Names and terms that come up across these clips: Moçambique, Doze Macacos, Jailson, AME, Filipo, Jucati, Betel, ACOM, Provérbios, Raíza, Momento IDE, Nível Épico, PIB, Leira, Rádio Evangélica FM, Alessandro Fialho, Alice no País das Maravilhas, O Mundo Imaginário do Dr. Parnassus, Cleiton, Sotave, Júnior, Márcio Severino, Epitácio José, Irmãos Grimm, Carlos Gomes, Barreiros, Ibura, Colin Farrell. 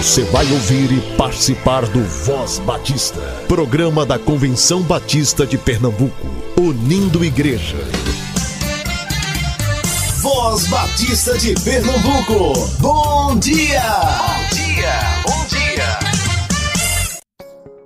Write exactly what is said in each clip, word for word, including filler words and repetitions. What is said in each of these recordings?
Você vai ouvir e participar do Voz Batista, programa da Convenção Batista de Pernambuco, unindo igreja. Voz Batista de Pernambuco, bom dia! Bom dia, bom dia!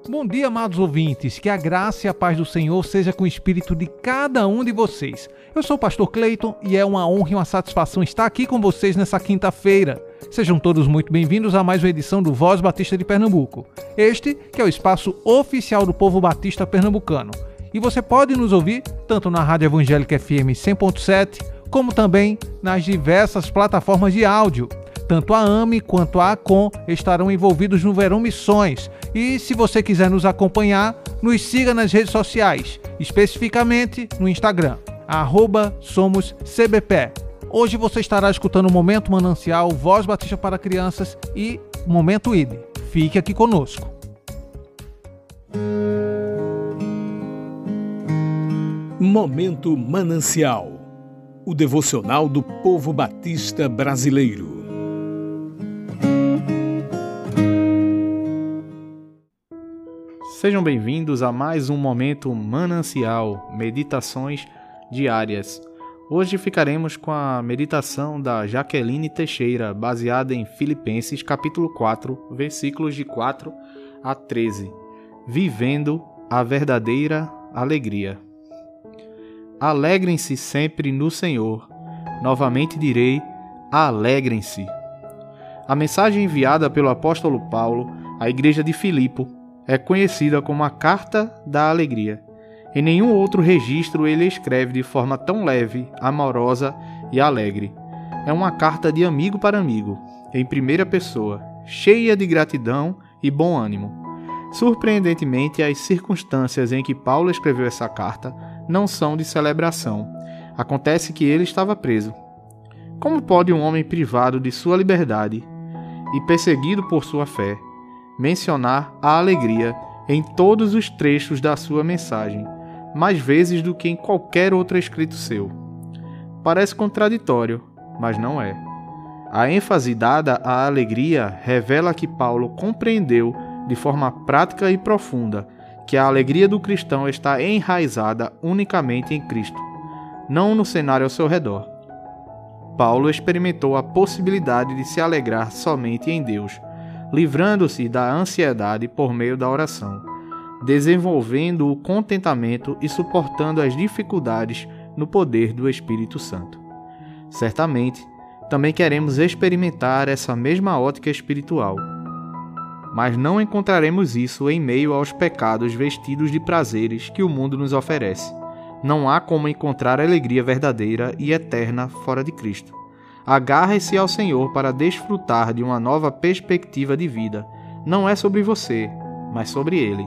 Bom dia, amados ouvintes, que a graça e a paz do Senhor seja com o espírito de cada um de vocês. Eu sou o pastor Cleiton e é uma honra e uma satisfação estar aqui com vocês nessa quinta-feira. Sejam todos muito bem-vindos a mais uma edição do Voz Batista de Pernambuco, este que é o espaço oficial do povo batista pernambucano. E você pode nos ouvir tanto na Rádio Evangélica F M cem ponto sete, como também nas diversas plataformas de áudio. Tanto a AME quanto a ACOM estarão envolvidos no Verão Missões. E se você quiser nos acompanhar, nos siga nas redes sociais, especificamente no Instagram, arroba somoscbp. Hoje você estará escutando o Momento Manancial, Voz Batista para Crianças e Momento I D E. Fique aqui conosco. Momento Manancial, o devocional do povo batista brasileiro. Sejam bem-vindos a mais um Momento Manancial, meditações diárias. Hoje ficaremos com a meditação da Jaqueline Teixeira, baseada em Filipenses capítulo quatro, versículos de quatro a treze. Vivendo a verdadeira alegria. Alegrem-se sempre no Senhor. Novamente direi, alegrem-se. A mensagem enviada pelo apóstolo Paulo à igreja de Filipo é conhecida como a Carta da Alegria. Em nenhum outro registro ele escreve de forma tão leve, amorosa e alegre. É uma carta de amigo para amigo, em primeira pessoa, cheia de gratidão e bom ânimo. Surpreendentemente, as circunstâncias em que Paulo escreveu essa carta não são de celebração. Acontece que ele estava preso. Como pode um homem privado de sua liberdade e perseguido por sua fé mencionar a alegria em todos os trechos da sua mensagem, mais vezes do que em qualquer outro escrito seu? Parece contraditório, mas não é. A ênfase dada à alegria revela que Paulo compreendeu, de forma prática e profunda, que a alegria do cristão está enraizada unicamente em Cristo, não no cenário ao seu redor. Paulo experimentou a possibilidade de se alegrar somente em Deus, livrando-se da ansiedade por meio da oração, desenvolvendo o contentamento e suportando as dificuldades no poder do Espírito Santo. Certamente, também queremos experimentar essa mesma ótica espiritual, mas não encontraremos isso em meio aos pecados vestidos de prazeres que o mundo nos oferece. Não há como encontrar alegria verdadeira e eterna fora de Cristo. Agarre-se ao Senhor para desfrutar de uma nova perspectiva de vida. Não é sobre você, mas sobre Ele.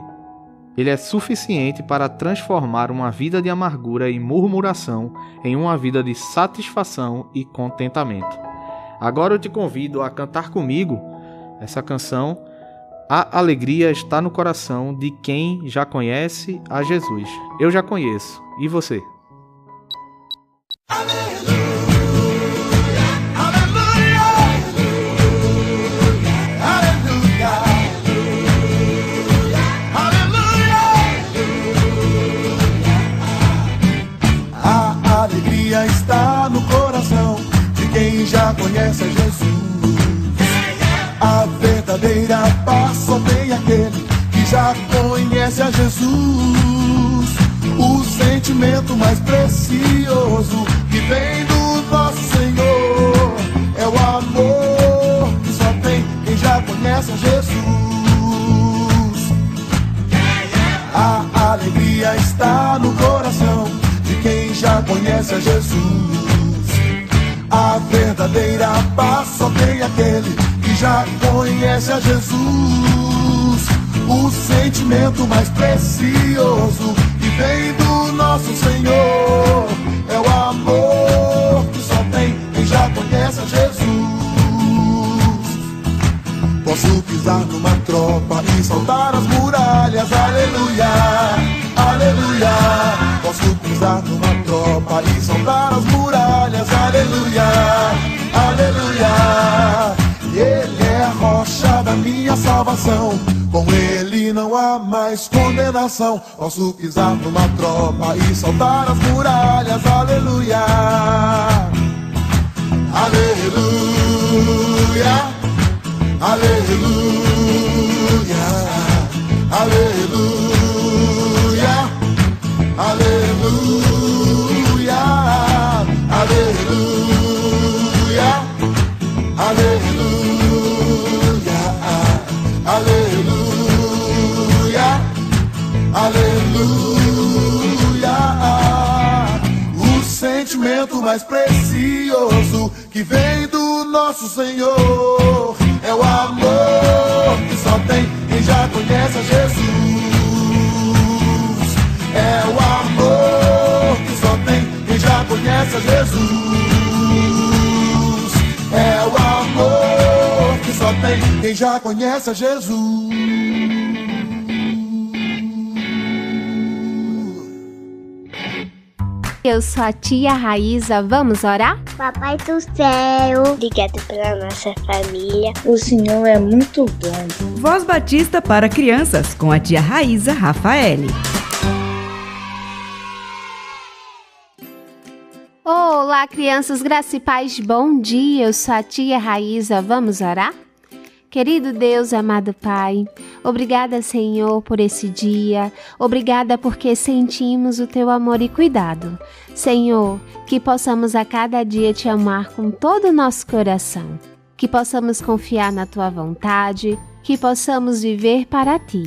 Ele é suficiente para transformar uma vida de amargura e murmuração em uma vida de satisfação e contentamento. Agora eu te convido a cantar comigo essa canção. A alegria está no coração de quem já conhece a Jesus. Eu já conheço. E você? Amém. Já conhece Jesus. A verdadeira paz só tem aquele que já conhece a Jesus. O sentimento mais precioso que vem do nosso Senhor é o amor que só tem quem já conhece a Jesus. A alegria está no coração de quem já conhece a Jesus. A verdadeira paz só tem aquele que já conhece a Jesus. O sentimento mais precioso que vem do nosso Senhor é o amor que só tem quem já conhece a Jesus. Posso pisar numa tropa e soltar as muralhas, aleluia, aleluia. Posso pisar numa tropa e soltar as muralhas, aleluia, aleluia. Ele é a rocha da minha salvação. Com ele não há mais condenação. Posso pisar numa tropa e saltar as muralhas. Aleluia, aleluia, aleluia, aleluia, aleluia, aleluia, aleluia, aleluia, aleluia. O sentimento mais precioso que vem do nosso Senhor é o amor que só tem quem já conhece a Jesus. É o amor que só tem quem já conhece a Jesus. É o amor que só tem quem já conhece a Jesus. Eu sou a tia Raíza, vamos orar? Papai do céu, obrigado pela nossa família, o Senhor é muito bom. Voz Batista para Crianças, com a tia Raíza Rafael. Olá crianças, graça e paz, bom dia, eu sou a tia Raíza, vamos orar? Querido Deus, amado Pai, obrigada, Senhor, por esse dia. Obrigada porque sentimos o Teu amor e cuidado. Senhor, que possamos a cada dia Te amar com todo o nosso coração. Que possamos confiar na Tua vontade. Que possamos viver para Ti.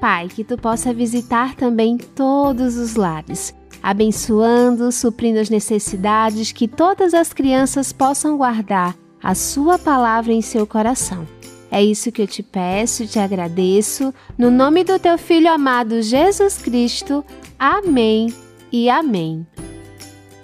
Pai, que Tu possa visitar também todos os lares, abençoando, suprindo as necessidades, que todas as crianças possam guardar a Sua palavra em seu coração. É isso que eu te peço e te agradeço, no nome do teu Filho amado Jesus Cristo. Amém e amém.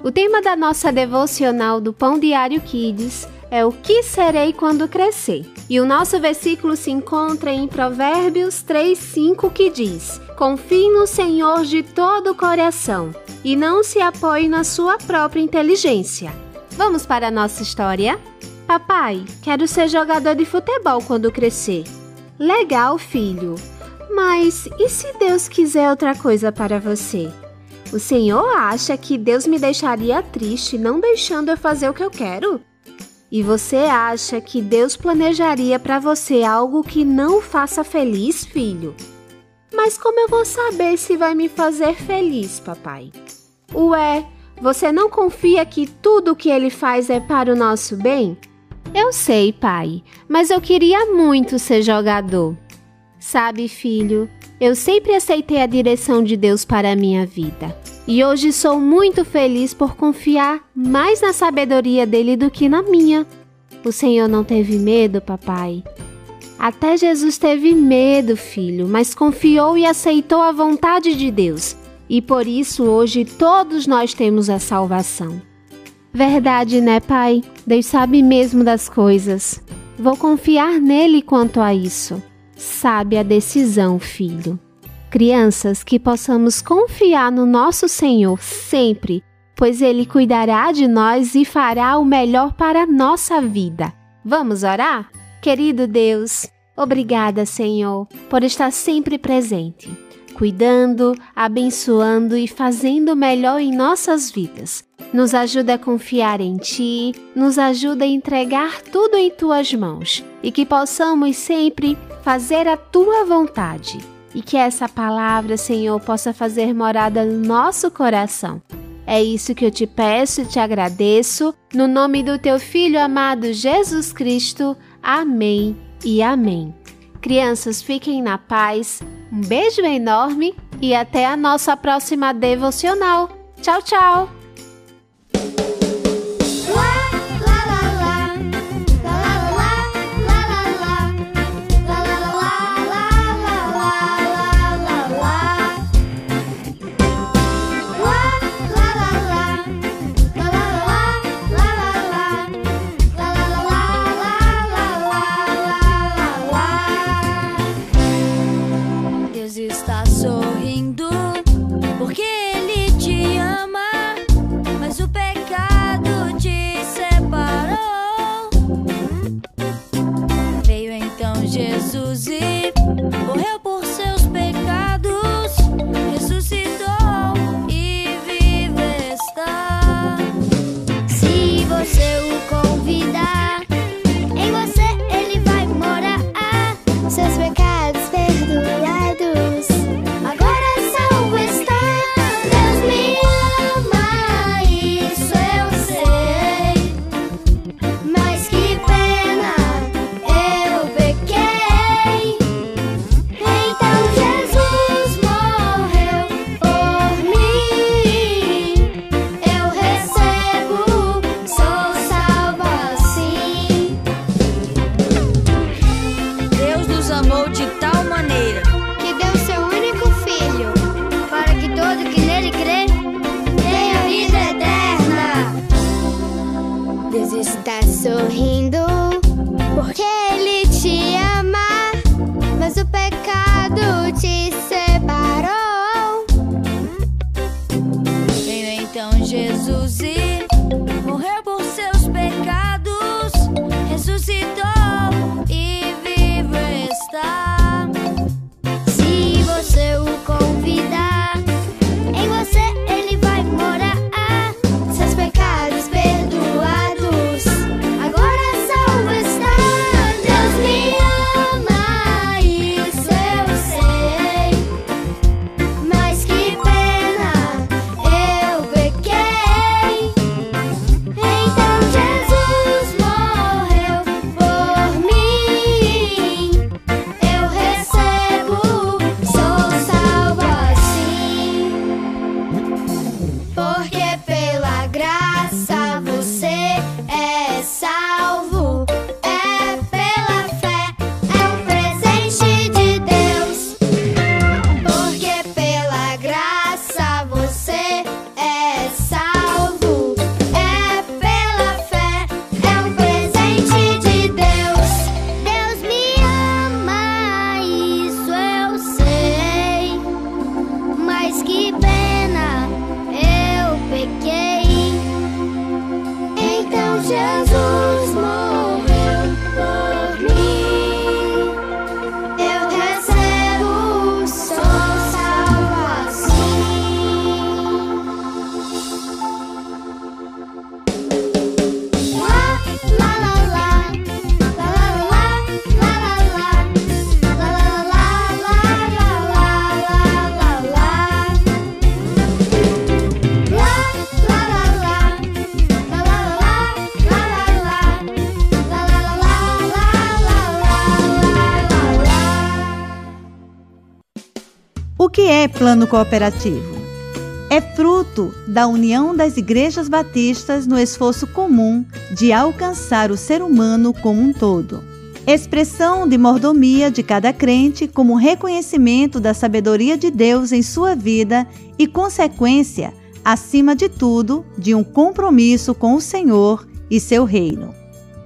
O tema da nossa devocional do Pão Diário Kids é o que serei quando crescer. E o nosso versículo se encontra em Provérbios três, cinco, que diz: confie no Senhor de todo o coração e não se apoie na sua própria inteligência. Vamos para a nossa história? Papai, quero ser jogador de futebol quando crescer. Legal, filho. Mas e se Deus quiser outra coisa para você? O Senhor acha que Deus me deixaria triste não deixando eu fazer o que eu quero? E você acha que Deus planejaria para você algo que não o faça feliz, filho? Mas como eu vou saber se vai me fazer feliz, papai? Ué, você não confia que tudo o que Ele faz é para o nosso bem? Eu sei, pai, mas eu queria muito ser jogador. Sabe, filho, eu sempre aceitei a direção de Deus para a minha vida. E hoje sou muito feliz por confiar mais na sabedoria dele do que na minha. O Senhor não teve medo, papai. Até Jesus teve medo, filho, mas confiou e aceitou a vontade de Deus. E por isso hoje todos nós temos a salvação. Verdade, né, pai? Deus sabe mesmo das coisas. Vou confiar nele quanto a isso. Sabe a decisão, filho. Crianças, que possamos confiar no nosso Senhor sempre, pois Ele cuidará de nós e fará o melhor para a nossa vida. Vamos orar? Querido Deus, obrigada, Senhor, por estar sempre presente, cuidando, abençoando e fazendo o melhor em nossas vidas. Nos ajuda a confiar em Ti, nos ajuda a entregar tudo em Tuas mãos e que possamos sempre fazer a Tua vontade e que essa palavra, Senhor, possa fazer morada no nosso coração. É isso que eu te peço e te agradeço, no nome do Teu Filho amado Jesus Cristo. Amém e amém. Crianças, fiquem na paz. Um beijo enorme e até a nossa próxima devocional. Tchau, tchau! Jesus e que é plano cooperativo? É fruto da união das igrejas batistas no esforço comum de alcançar o ser humano como um todo. Expressão de mordomia de cada crente como reconhecimento da sabedoria de Deus em sua vida e consequência, acima de tudo, de um compromisso com o Senhor e seu reino.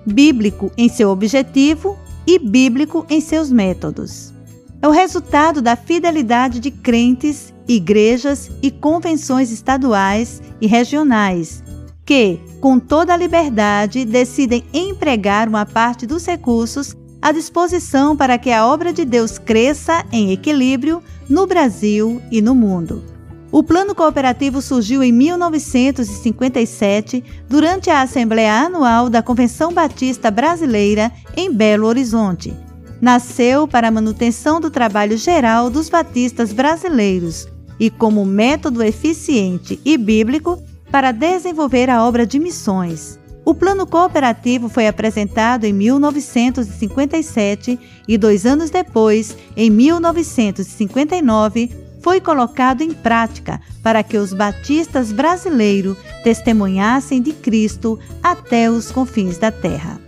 Bíblico em seu objetivo e bíblico em seus métodos. É o resultado da fidelidade de crentes, igrejas e convenções estaduais e regionais, que, com toda a liberdade, decidem empregar uma parte dos recursos à disposição para que a obra de Deus cresça em equilíbrio no Brasil e no mundo. O plano cooperativo surgiu em mil novecentos e cinquenta e sete, durante a Assembleia Anual da Convenção Batista Brasileira em Belo Horizonte. Nasceu para a manutenção do trabalho geral dos batistas brasileiros e como método eficiente e bíblico para desenvolver a obra de missões. O plano cooperativo foi apresentado em mil novecentos e cinquenta e sete e, dois anos depois, em mil novecentos e cinquenta e nove, foi colocado em prática para que os batistas brasileiros testemunhassem de Cristo até os confins da terra.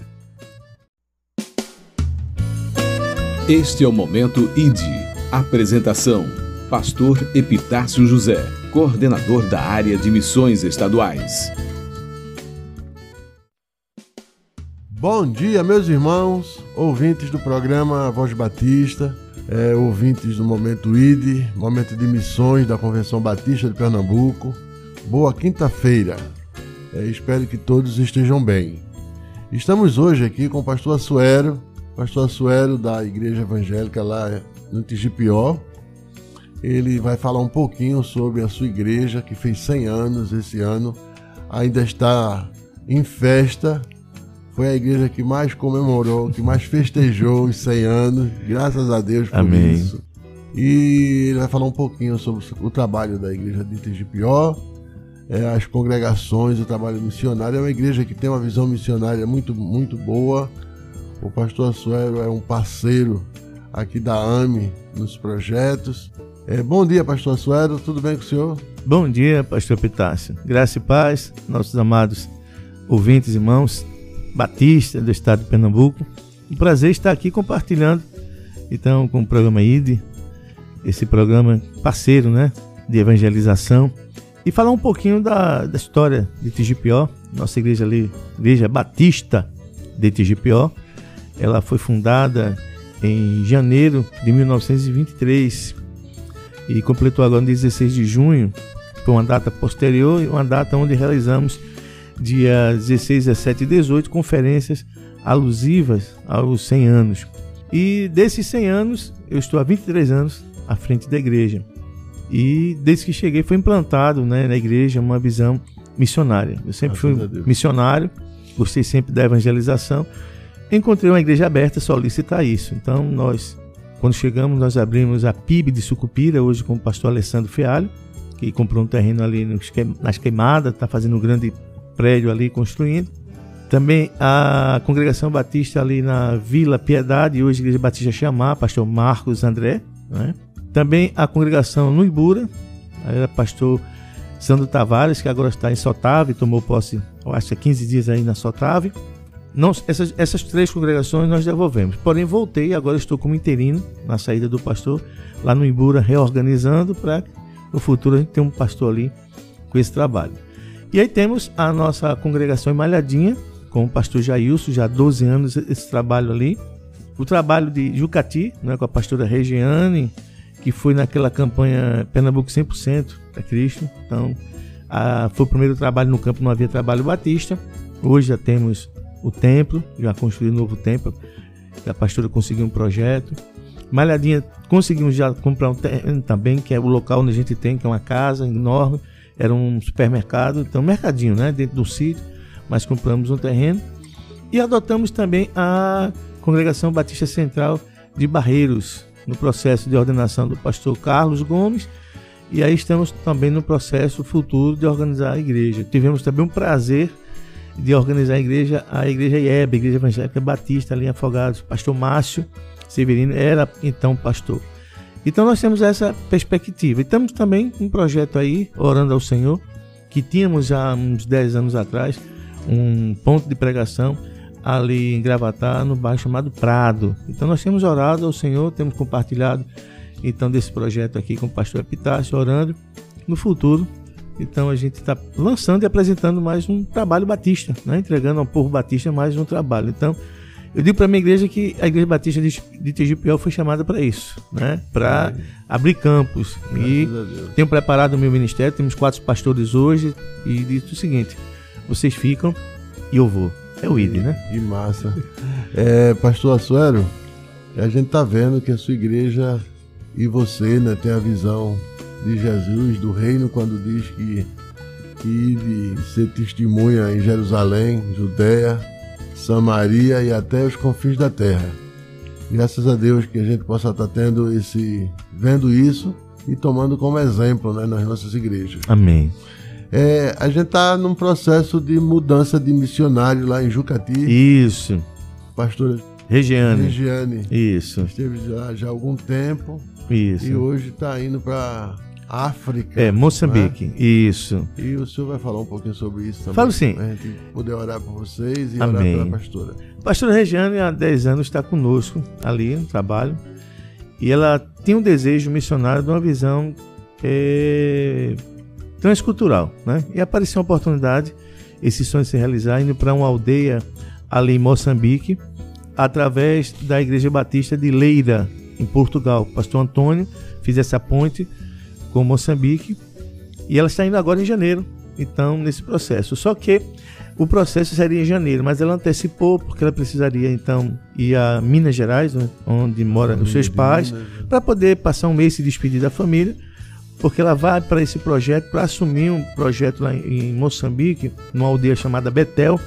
Este é o Momento I D E. Apresentação: Pastor Epitácio José, coordenador da área de missões estaduais. Bom dia, meus irmãos, ouvintes do programa Voz Batista, é, ouvintes do Momento I D E, Momento de Missões da Convenção Batista de Pernambuco. Boa quinta-feira. É, espero que todos estejam bem. Estamos hoje aqui com o pastor Assuero, pastor Assuero da Igreja Evangélica lá no Tejipió. Ele vai falar um pouquinho sobre a sua igreja, que fez cem anos esse ano, ainda está em festa. Foi a igreja que mais comemorou, que mais festejou os cem anos, graças a Deus por Amém. Isso. E ele vai falar um pouquinho sobre o trabalho da igreja de Tejipió, as congregações, o trabalho missionário. É uma igreja que tem uma visão missionária muito, muito boa. O pastor Assuero é um parceiro aqui da A M E nos projetos. É, bom dia, pastor Assuero. Tudo bem com o senhor? Bom dia, pastor Epitácio. Graça e paz, nossos amados ouvintes, irmãos batista do estado de Pernambuco. Um prazer estar aqui compartilhando, então, com o programa I D E, esse programa parceiro, né, de evangelização, e falar um pouquinho da, da história de Tejipió, nossa igreja ali, Igreja Batista de Tejipió. Ela foi fundada em janeiro de mil novecentos e vinte e três e completou agora no dezesseis de junho, foi uma data posterior e uma data onde realizamos dia dezesseis, dezessete e dezoito conferências alusivas aos cem anos. E desses cem anos, eu estou há vinte e três anos à frente da igreja. E desde que cheguei foi implantado, né, na igreja uma visão missionária. Eu sempre fui missionário, gostei sempre da evangelização. Encontrei uma igreja aberta a solicitar isso. Então, nós, quando chegamos, nós abrimos a P I B de Sucupira, hoje com o pastor Alessandro Fialho, que comprou um terreno ali nas Queimadas, está fazendo um grande prédio ali, construindo. Também a Congregação Batista ali na Vila Piedade, hoje Igreja Batista Chamar, pastor Marcos André, né? Também a Congregação no Ibura, era pastor Sandro Tavares, que agora está em Sotave, tomou posse, eu acho que há quinze dias aí na Sotave. Nós, essas, essas três congregações nós devolvemos, porém voltei, agora estou como interino na saída do pastor lá no Ibura, reorganizando para no futuro a gente ter um pastor ali com esse trabalho. E aí temos a nossa congregação em Malhadinha com o pastor Jailson, já há doze anos esse trabalho ali, o trabalho de Jucati, né, com a pastora Regiane, que foi naquela campanha Pernambuco cem por cento para Cristo. Então a, foi o primeiro trabalho no campo, não havia trabalho batista. Hoje já temos o templo, já construí um novo templo, a pastora conseguiu um projeto. Malhadinha, conseguimos já comprar um terreno também, que é o local onde a gente tem, que é uma casa enorme, era um supermercado, então mercadinho, né, dentro do sítio, mas compramos um terreno. E adotamos também a Congregação Batista Central de Barreiros, no processo de ordenação do pastor Carlos Gomes, e aí estamos também no processo futuro de organizar a igreja. Tivemos também um prazer de organizar a igreja, a igreja I E B, Igreja Evangélica Batista, ali em Afogados. Pastor Márcio Severino era então pastor. E Então nós temos essa perspectiva. E temos também um projeto aí, Orando ao Senhor, que tínhamos há uns dez anos atrás, um ponto de pregação ali em Gravatá, no bairro chamado Prado. Então nós temos orado ao Senhor, temos compartilhado então desse projeto aqui com o pastor Epitácio, orando no futuro. Então a gente está lançando e apresentando mais um trabalho batista, né? Entregando ao povo batista mais um trabalho. Então eu digo para a minha igreja que a Igreja Batista de Tejipió foi chamada para isso, né? Para abrir campos. E tenho preparado o meu ministério, temos quatro pastores hoje e disse o seguinte: vocês ficam e eu vou. É o I D E, né? Que massa. É, pastor Assuero, a gente está vendo que a sua igreja e você, né, tem a visão de Jesus, do reino, quando diz que, que de ser testemunha em Jerusalém, Judeia, Samaria e até os confins da terra. Graças a Deus que a gente possa estar tendo esse, vendo isso e tomando como exemplo, né, nas nossas igrejas. Amém. É, a gente está num processo de mudança de missionário lá em Jucati. Isso. Pastora Regiane. Regiane. Isso. Esteve lá já há algum tempo. Isso. E hoje está indo para África. É, Moçambique. Né? Isso. E o senhor vai falar um pouquinho sobre isso também. Falo sim. Para a gente poder orar por vocês e Amém. Orar pela pastora. A pastora Regiane há dez anos está conosco ali no trabalho. E ela tinha um desejo missionário de uma visão... É... transcultural, né? E apareceu uma oportunidade, esse sonho se realizar, indo para uma aldeia ali em Moçambique, através da Igreja Batista de Leira, em Portugal. O pastor Antônio fez essa ponte com Moçambique e ela está indo agora em janeiro, então, nesse processo. Só que o processo seria em janeiro, mas ela antecipou, porque ela precisaria, então, ir a Minas Gerais, onde moram os seus pais, para poder passar um mês e se despedir da família, porque ela vai para esse projeto, para assumir um projeto lá em Moçambique, numa aldeia chamada Betel.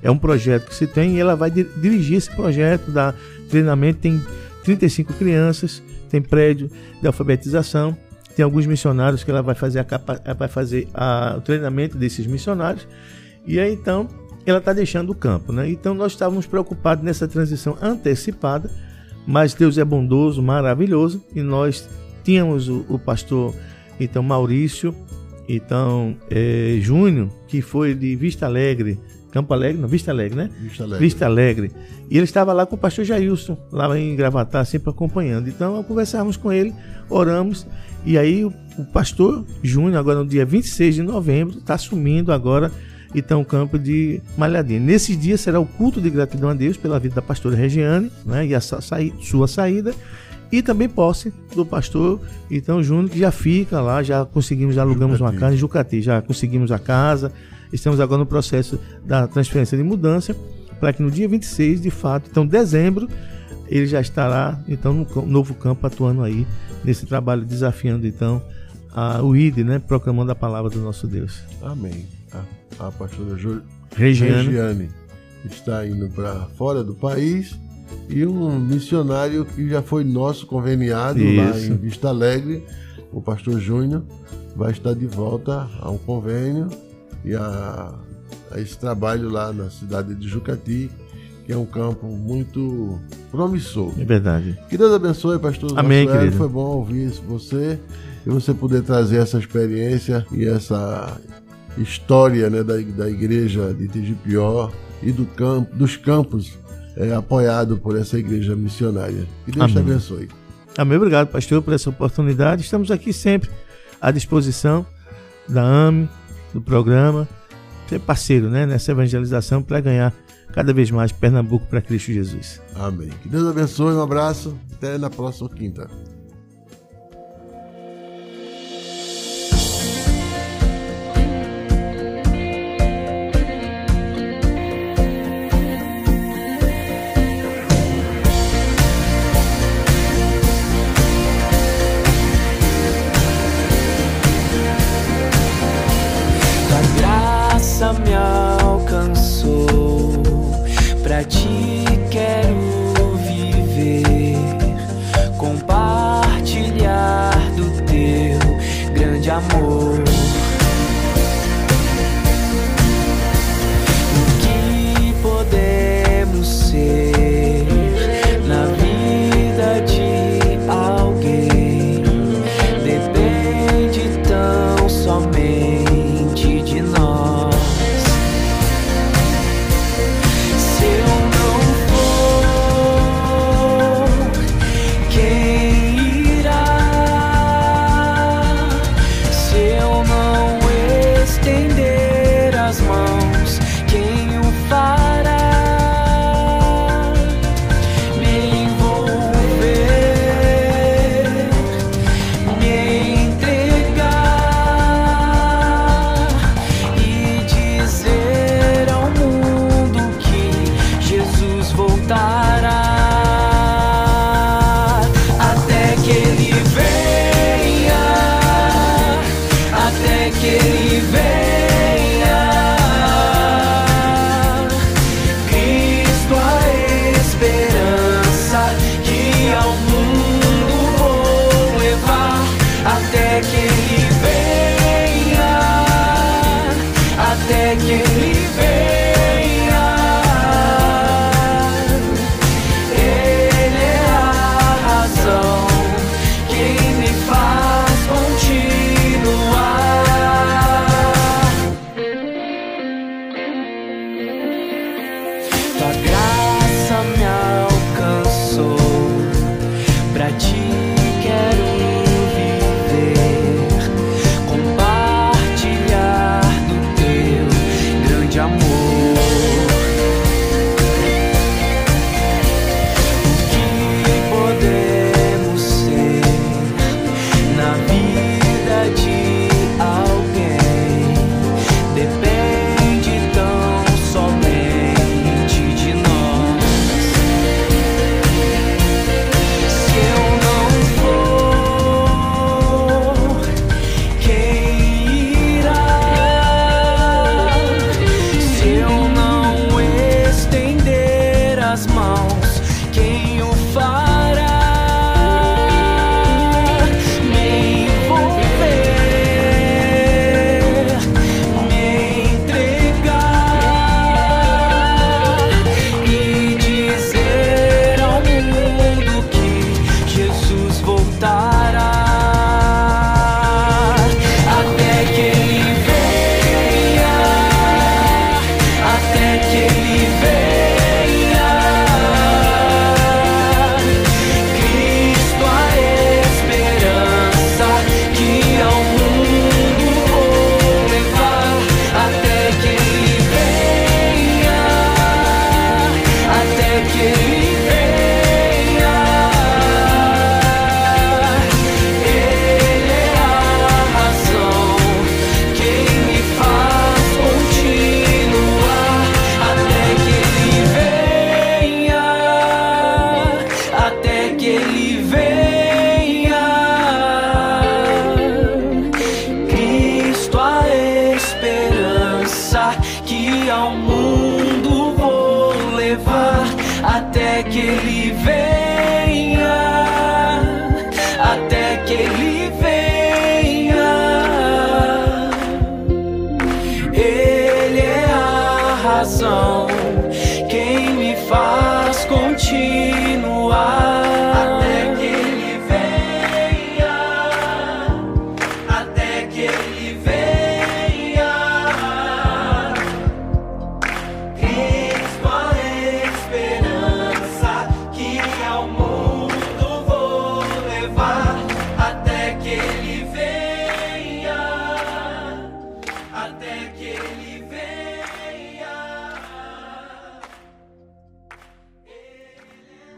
É um projeto que se tem e ela vai dir- dirigir esse projeto, dá treinamento, tem trinta e cinco crianças, tem prédio de alfabetização, tem alguns missionários que ela vai fazer, a capa- vai fazer a, o treinamento desses missionários. E aí então ela está deixando o campo, né? Então nós estávamos preocupados nessa transição antecipada, mas Deus é bondoso, maravilhoso, e nós tínhamos o, o pastor... Então, Maurício, então, é, Júnior, que foi de Vista Alegre, Campo Alegre, não, Vista Alegre, né? Vista Alegre. Vista Alegre. E ele estava lá com o pastor Jailson, lá em Gravatá, sempre acompanhando. Então, conversávamos com ele, oramos, e aí o, o pastor Júnior, agora no dia vinte e seis de novembro, está assumindo agora, então, o campo de Malhadinha. Nesse dia será o culto de gratidão a Deus pela vida da pastora Regiane, né? E a sa- saí- sua saída, e também posse do pastor então Júnior, que já fica lá, já conseguimos, já alugamos Jucati. uma casa em Jucati, já conseguimos a casa, estamos agora no processo da transferência de mudança, para que no dia vinte e seis, de fato, então dezembro, ele já estará então no novo campo, atuando aí nesse trabalho, desafiando então a, o I D E, né, proclamando a palavra do nosso Deus. Amém. A, a pastora jo... Regiane. Regiane está indo para fora do país. E um missionário que já foi nosso conveniado Isso. lá em Vista Alegre, o pastor Júnior, vai estar de volta a um convênio e a, a esse trabalho lá na cidade de Jucati, que é um campo muito promissor. É verdade. Que Deus abençoe, pastor. Amém, querido. Foi bom ouvir isso, você, e você poder trazer essa experiência e essa história, né, da, da igreja de Tejipió e do campo, dos campos. É, apoiado por essa igreja missionária. Que Deus Amém. Te abençoe. Amém. Obrigado, pastor, por essa oportunidade. Estamos aqui sempre à disposição da A M E, do programa. Ser parceiro, né, nessa evangelização, para ganhar cada vez mais Pernambuco para Cristo Jesus. Amém. Que Deus abençoe. Um abraço. Até na próxima quinta. Ser na vida de alguém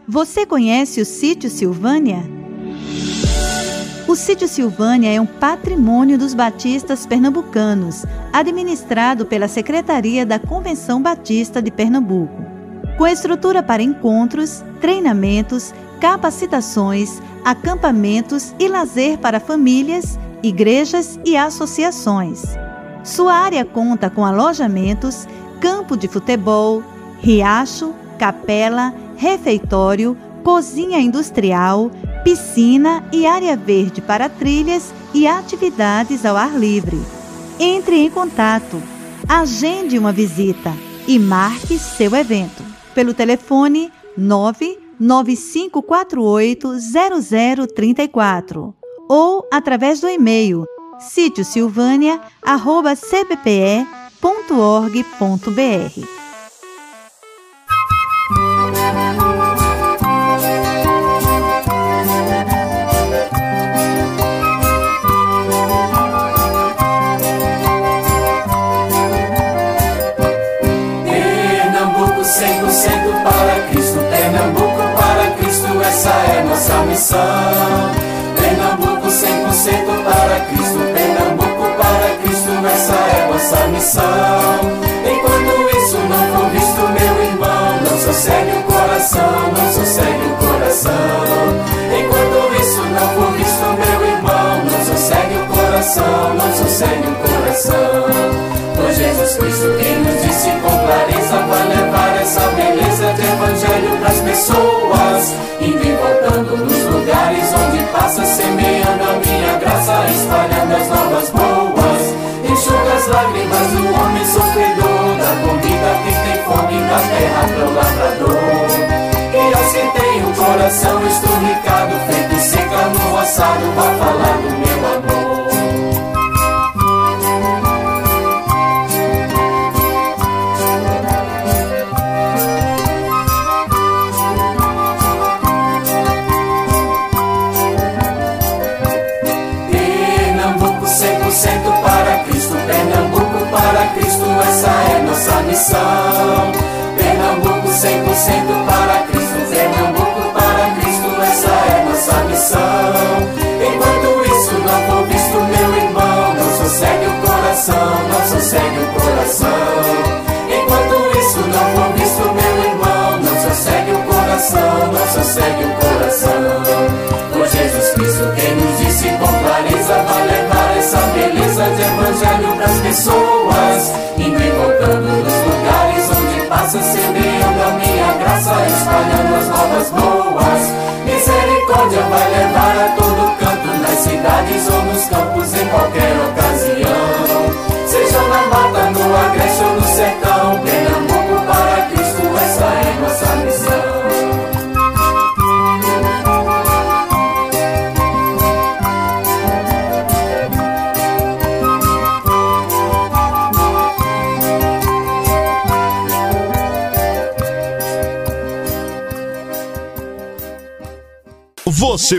Você conhece o Sítio Silvânia? O Sítio Silvânia é um patrimônio dos batistas pernambucanos, administrado pela Secretaria da Convenção Batista de Pernambuco. Com estrutura para encontros, treinamentos, capacitações, acampamentos e lazer para famílias, igrejas e associações. Sua área conta com alojamentos, campo de futebol, riacho, capela, refeitório, cozinha industrial, piscina e área verde para trilhas e atividades ao ar livre. Entre em contato, agende uma visita e marque seu evento pelo telefone nove nove cinco quatro oito zero zero três quatro ou através do e-mail sítio silvânia arroba c b p e ponto org ponto b r. Pernambuco cem por cento para Cristo, Pernambuco para Cristo, essa é nossa missão. Pernambuco cem por cento para Cristo, Pernambuco para Cristo, essa é nossa missão. Enquanto isso não for visto, meu irmão, não sossegue o coração, não sossegue o coração. Enquanto isso não for visto, meu irmão, não sossegue o coração, não sossegue o coração. Pois Jesus Cristo quem nos disse com clareza, vai levar essa beleza de evangelho pras pessoas, indo e voltando nos lugares onde passa, semeando a minha graça, espalhando as novas boas. Enxuga as lágrimas do homem sofredor, da comida que tem fome, da terra pro lavrador. E aos que tem o coração esturricado, feito seca no assado, vai falar do meu amor. Essa é nossa missão. Pernambuco cem por cento para Cristo, Pernambuco para Cristo, essa é nossa missão. Enquanto isso não for visto, meu irmão, não sossegue o coração, não sossegue o coração. Enquanto isso não for visto, meu irmão, não sossegue o coração, não sossegue o coração. Por Jesus Cristo quem nos disse com clareza, vai levar essa beleza de evangelho pras pessoas, indo e voltando nos lugares onde passa, semeando a minha graça, espalhando as novas boas. Misericórdia vai levar a todo canto, nas cidades ou nos campos, em qualquer ocasião, seja na mata, no agreste ou no sertão. Pernambuco para Cristo, essa é nossa missão. Você